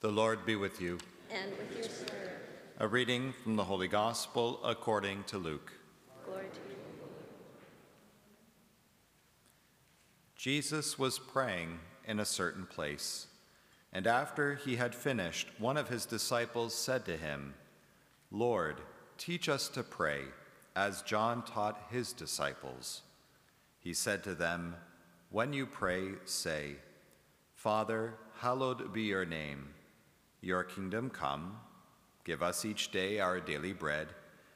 The Lord be with you. And with your spirit. A reading from the Holy Gospel according to Luke. Glory to you, Lord. Jesus was praying in a certain place, and after he had finished, one of his disciples said to him, "Lord, teach us to pray, as John taught his disciples." He said to them, "When you pray, say, 'Father, hallowed be your name. Your kingdom come. Give us each day our daily bread,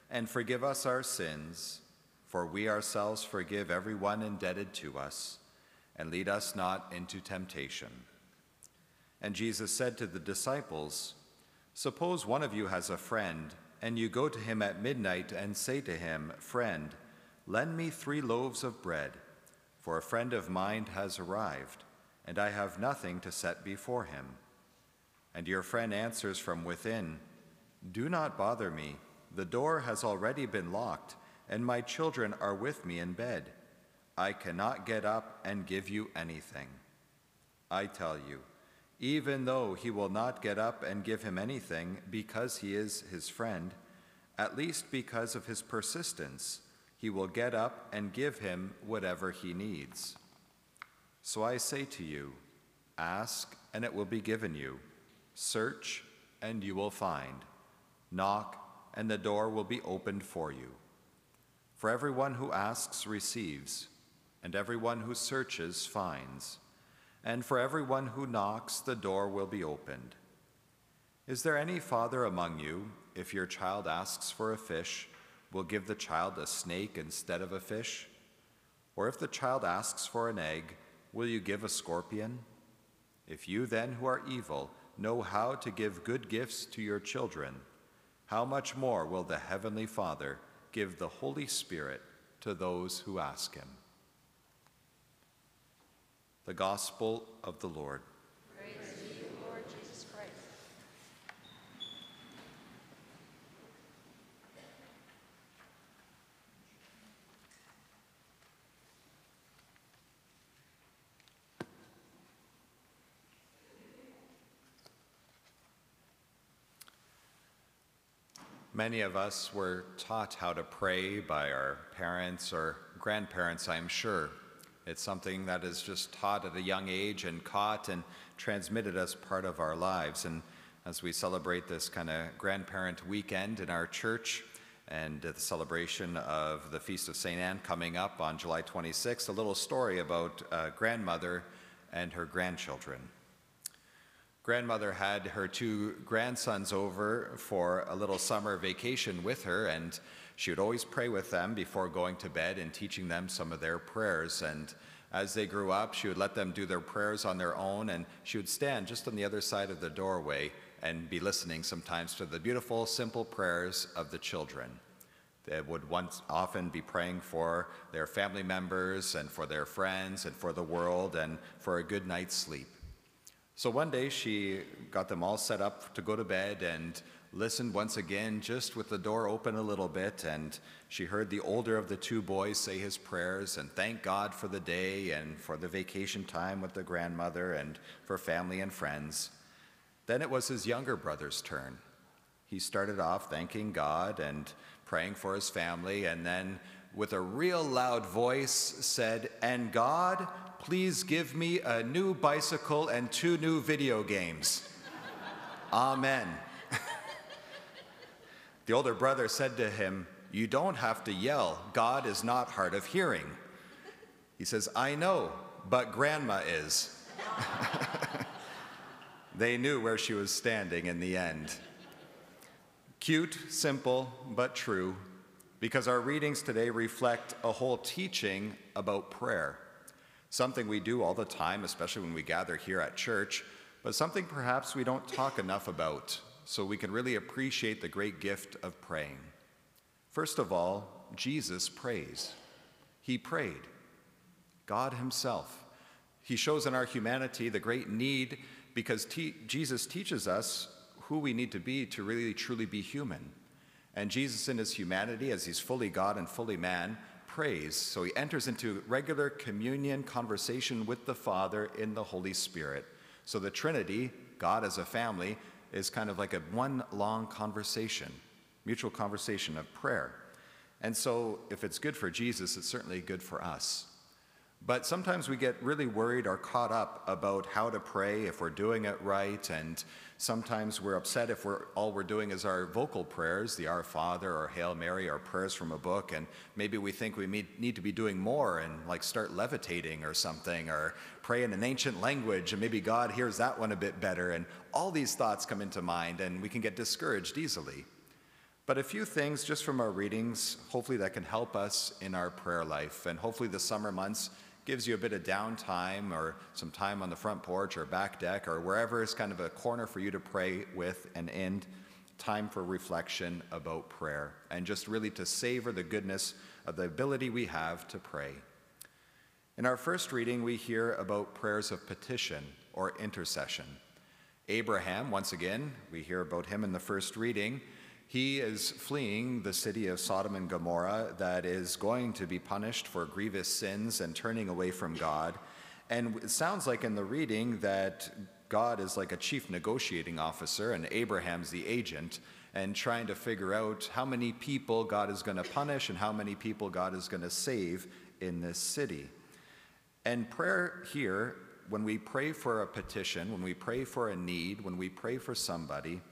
and forgive us our sins, for we ourselves forgive everyone indebted to us, and lead us not into temptation.'" And Jesus said to the disciples, "Suppose one of you has a friend, and you go to him at midnight and say to him, 'Friend, lend me 3 loaves of bread, for a friend of mine has arrived, and I have nothing to set before him.' And your friend answers from within, 'Do not bother me. The door has already been locked, and my children are with me in bed. I cannot get up and give you anything.' I tell you, even though he will not get up and give him anything because he is his friend, at least because of his persistence, he will get up and give him whatever he needs. So I say to you, ask, and it will be given you. Search, and you will find. Knock, and the door will be opened for you. For everyone who asks receives, and everyone who searches finds, and for everyone who knocks the door will be opened. Is there any father among you, if your child asks for a fish, will give the child a snake instead of a fish? Or if the child asks for an egg, will you give a scorpion? If you then, who are evil, know how to give good gifts to your children, how much more will the Heavenly Father give the Holy Spirit to those who ask him?" The Gospel of the Lord. Praise to you, Lord Jesus Christ. Many of us were taught how to pray by our parents or grandparents, I'm sure. It's something that is just taught at a young age and caught and transmitted as part of our lives. And as we celebrate this kind of grandparent weekend in our church and the celebration of the Feast of St. Anne coming up on July 26th, a little story about a grandmother and her grandchildren. Grandmother had her 2 grandsons over for a little summer vacation with her, and she would always pray with them before going to bed and teaching them some of their prayers. And as they grew up, she would let them do their prayers on their own, and she would stand just on the other side of the doorway and be listening sometimes to the beautiful, simple prayers of the children. They would often be praying for their family members and for their friends and for the world and for a good night's sleep. So one day she got them all set up to go to bed and listened once again, just with the door open a little bit, and she heard the older of the 2 boys say his prayers and thank God for the day and for the vacation time with the grandmother and for family and friends. Then it was his younger brother's turn. He started off thanking God and praying for his family, and then with a real loud voice said, "And God, please give me a new bicycle and 2 new video games. Amen." The older brother said to him, "You don't have to yell. God is not hard of hearing." He says, "I know, but Grandma is." They knew where she was standing in the end. Cute, simple, but true, because our readings today reflect a whole teaching about prayer. Something we do all the time, especially when we gather here at church, but something perhaps we don't talk enough about, so we can really appreciate the great gift of praying. First of all, Jesus prays. He prayed. God himself. He shows in our humanity the great need, because Jesus teaches us who we need to be to really truly be human. And Jesus in his humanity, as he's fully God and fully man, prays. So he enters into regular communion conversation with the Father in the Holy Spirit. So the Trinity, God as a family is kind of like a one long conversation, mutual conversation of prayer. And so if it's good for Jesus, it's certainly good for us. But sometimes we get really worried or caught up about how to pray, if we're doing it right, and sometimes we're upset if all we're doing is our vocal prayers, the Our Father or Hail Mary or prayers from a book, and maybe we think we need to be doing more and like start levitating or something, or pray in an ancient language, and maybe God hears that one a bit better, and all these thoughts come into mind, and we can get discouraged easily. But a few things just from our readings, hopefully that can help us in our prayer life, and hopefully the summer months gives you a bit of downtime or some time on the front porch or back deck or wherever is kind of a corner for you to pray with and end time for reflection about prayer and just really to savor the goodness of the ability we have to pray. In our first reading, we hear about prayers of petition or intercession. Abraham, once again, we hear about him in the first reading. He is fleeing the city of Sodom and Gomorrah that is going to be punished for grievous sins and turning away from God. And it sounds like in the reading that God is like a chief negotiating officer and Abraham's the agent and trying to figure out how many people God is going to punish and how many people God is going to save in this city. And prayer here, when we pray for a petition, when we pray for a need, when we pray for somebody,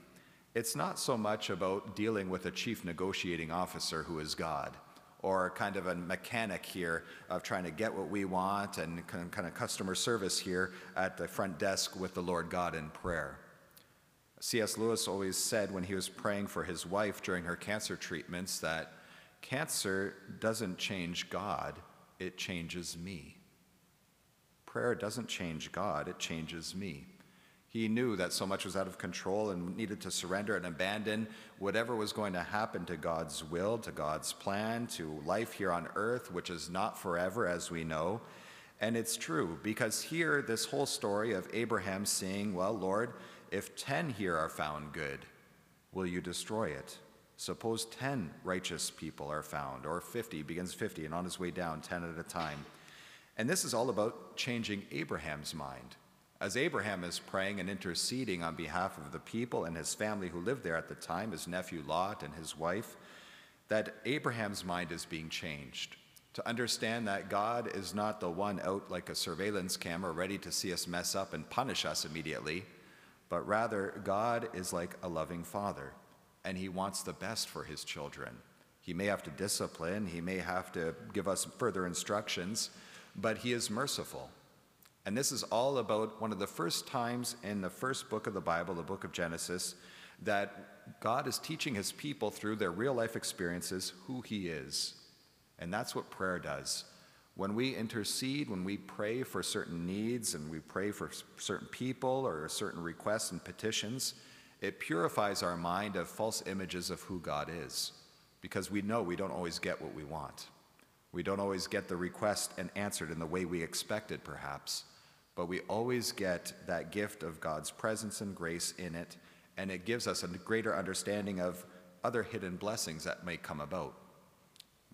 it's not so much about dealing with a chief negotiating officer who is God, or kind of a mechanic here of trying to get what we want and kind of customer service here at the front desk with the Lord God in prayer. C.S. Lewis always said when he was praying for his wife during her cancer treatments that cancer doesn't change God, it changes me. Prayer doesn't change God, it changes me. He knew that so much was out of control and needed to surrender and abandon whatever was going to happen to God's will, to God's plan, to life here on earth, which is not forever, as we know. And it's true, because here, this whole story of Abraham saying, well, Lord, if 10 here are found good, will you destroy it? Suppose 10 righteous people are found, or 50, begins 50, and on his way down, 10 at a time. And this is all about changing Abraham's mind. As Abraham is praying and interceding on behalf of the people and his family who lived there at the time, his nephew Lot and his wife, that Abraham's mind is being changed. To understand that God is not the one out like a surveillance camera ready to see us mess up and punish us immediately, but rather God is like a loving father, and he wants the best for his children. He may have to discipline, he may have to give us further instructions, but he is merciful. And this is all about one of the first times in the first book of the Bible, the book of Genesis, that God is teaching his people through their real life experiences who he is. And that's what prayer does. When we intercede, when we pray for certain needs and we pray for certain people or certain requests and petitions, it purifies our mind of false images of who God is, because we know we don't always get what we want. We don't always get the request and answered in the way we expected, perhaps. But we always get that gift of God's presence and grace in it, and it gives us a greater understanding of other hidden blessings that may come about.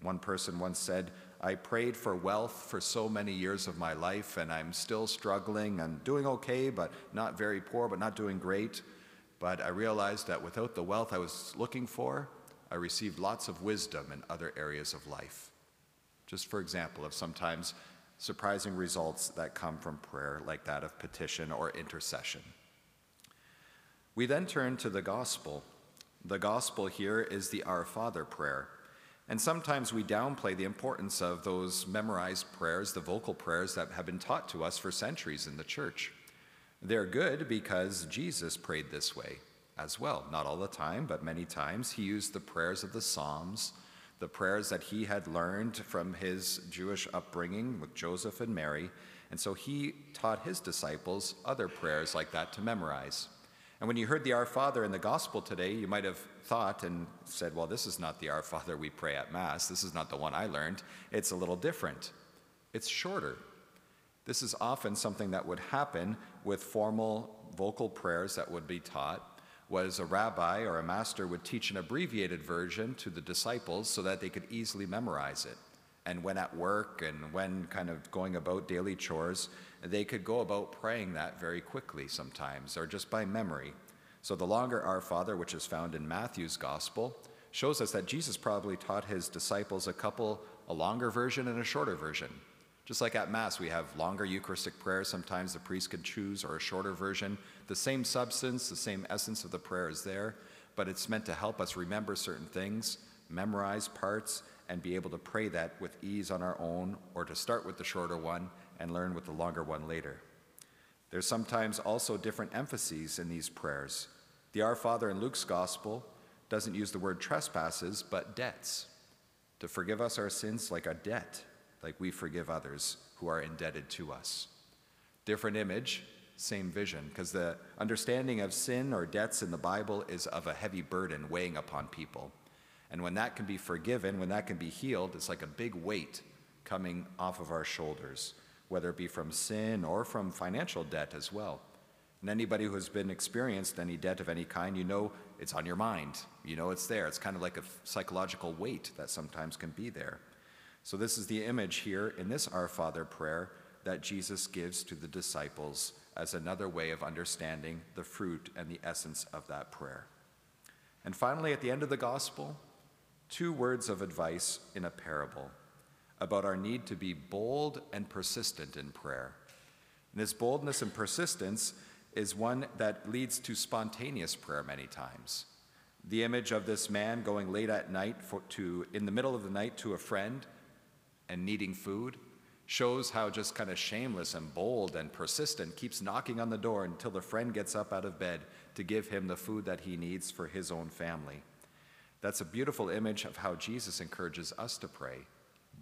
One person once said, I prayed for wealth for so many years of my life, and I'm still struggling and doing okay, but not very poor, but not doing great. But I realized that without the wealth I was looking for, I received lots of wisdom in other areas of life. Just for example, of sometimes surprising results that come from prayer, like that of petition or intercession. We then turn to the gospel. The gospel here is the Our Father prayer. And sometimes we downplay the importance of those memorized prayers, the vocal prayers that have been taught to us for centuries in the church. They're good because Jesus prayed this way as well. Not all the time, but many times. He used the prayers of the Psalms, the prayers that he had learned from his Jewish upbringing with Joseph and Mary. And so he taught his disciples other prayers like that to memorize. And when you heard the Our Father in the gospel today, you might have thought and said, well, this is not the Our Father we pray at Mass. This is not the one I learned. It's a little different. It's shorter. This is often something that would happen with formal vocal prayers that would be taught. Was a rabbi or a master would teach an abbreviated version to the disciples so that they could easily memorize it. and when at work and when kind of going about daily chores, they could go about praying that very quickly sometimes, or just by memory. So the longer Our Father, which is found in Matthew's Gospel, shows us that Jesus probably taught his disciples a longer version and a shorter version. Just like at Mass, we have longer Eucharistic prayers. Sometimes the priest could choose, or a shorter version. The same substance, the same essence of the prayer is there, but it's meant to help us remember certain things, memorize parts, and be able to pray that with ease on our own, or to start with the shorter one and learn with the longer one later. There's sometimes also different emphases in these prayers. The Our Father in Luke's Gospel doesn't use the word trespasses, but debts. To forgive us our sins like a debt, like we forgive others who are indebted to us. Different image, same vision, because the understanding of sin or debts in the Bible is of a heavy burden weighing upon people. And when that can be forgiven, when that can be healed, it's like a big weight coming off of our shoulders, whether it be from sin or from financial debt as well. And anybody who has been experienced any debt of any kind, you know it's on your mind. You know it's there. It's kind of like a psychological weight that sometimes can be there. So this is the image here in this Our Father prayer that Jesus gives to the disciples as another way of understanding the fruit and the essence of that prayer. And finally, at the end of the Gospel, two words of advice in a parable about our need to be bold and persistent in prayer. And this boldness and persistence is one that leads to spontaneous prayer many times. The image of this man going late at night in the middle of the night to a friend and needing food shows how just kind of shameless and bold and persistent, keeps knocking on the door until the friend gets up out of bed to give him the food that he needs for his own family. That's a beautiful image of how Jesus encourages us to pray,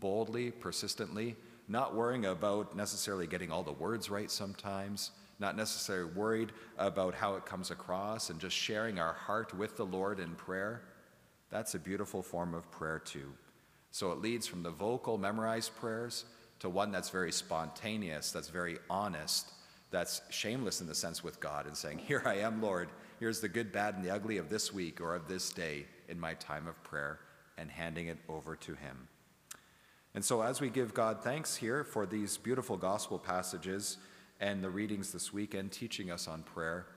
boldly, persistently, not worrying about necessarily getting all the words right sometimes, not necessarily worried about how it comes across, and just sharing our heart with the Lord in prayer. That's a beautiful form of prayer too. So it leads from the vocal, memorized prayers to one that's very spontaneous, that's very honest, that's shameless in the sense with God and saying, "Here I am, Lord. Here's the good, bad, and the ugly of this week or of this day in my time of prayer," and handing it over to Him. And so as we give God thanks here for these beautiful gospel passages and the readings this weekend teaching us on prayer,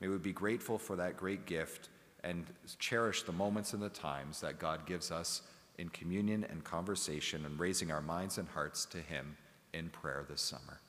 may we be grateful for that great gift and cherish the moments and the times that God gives us in communion and conversation and raising our minds and hearts to Him in prayer this summer.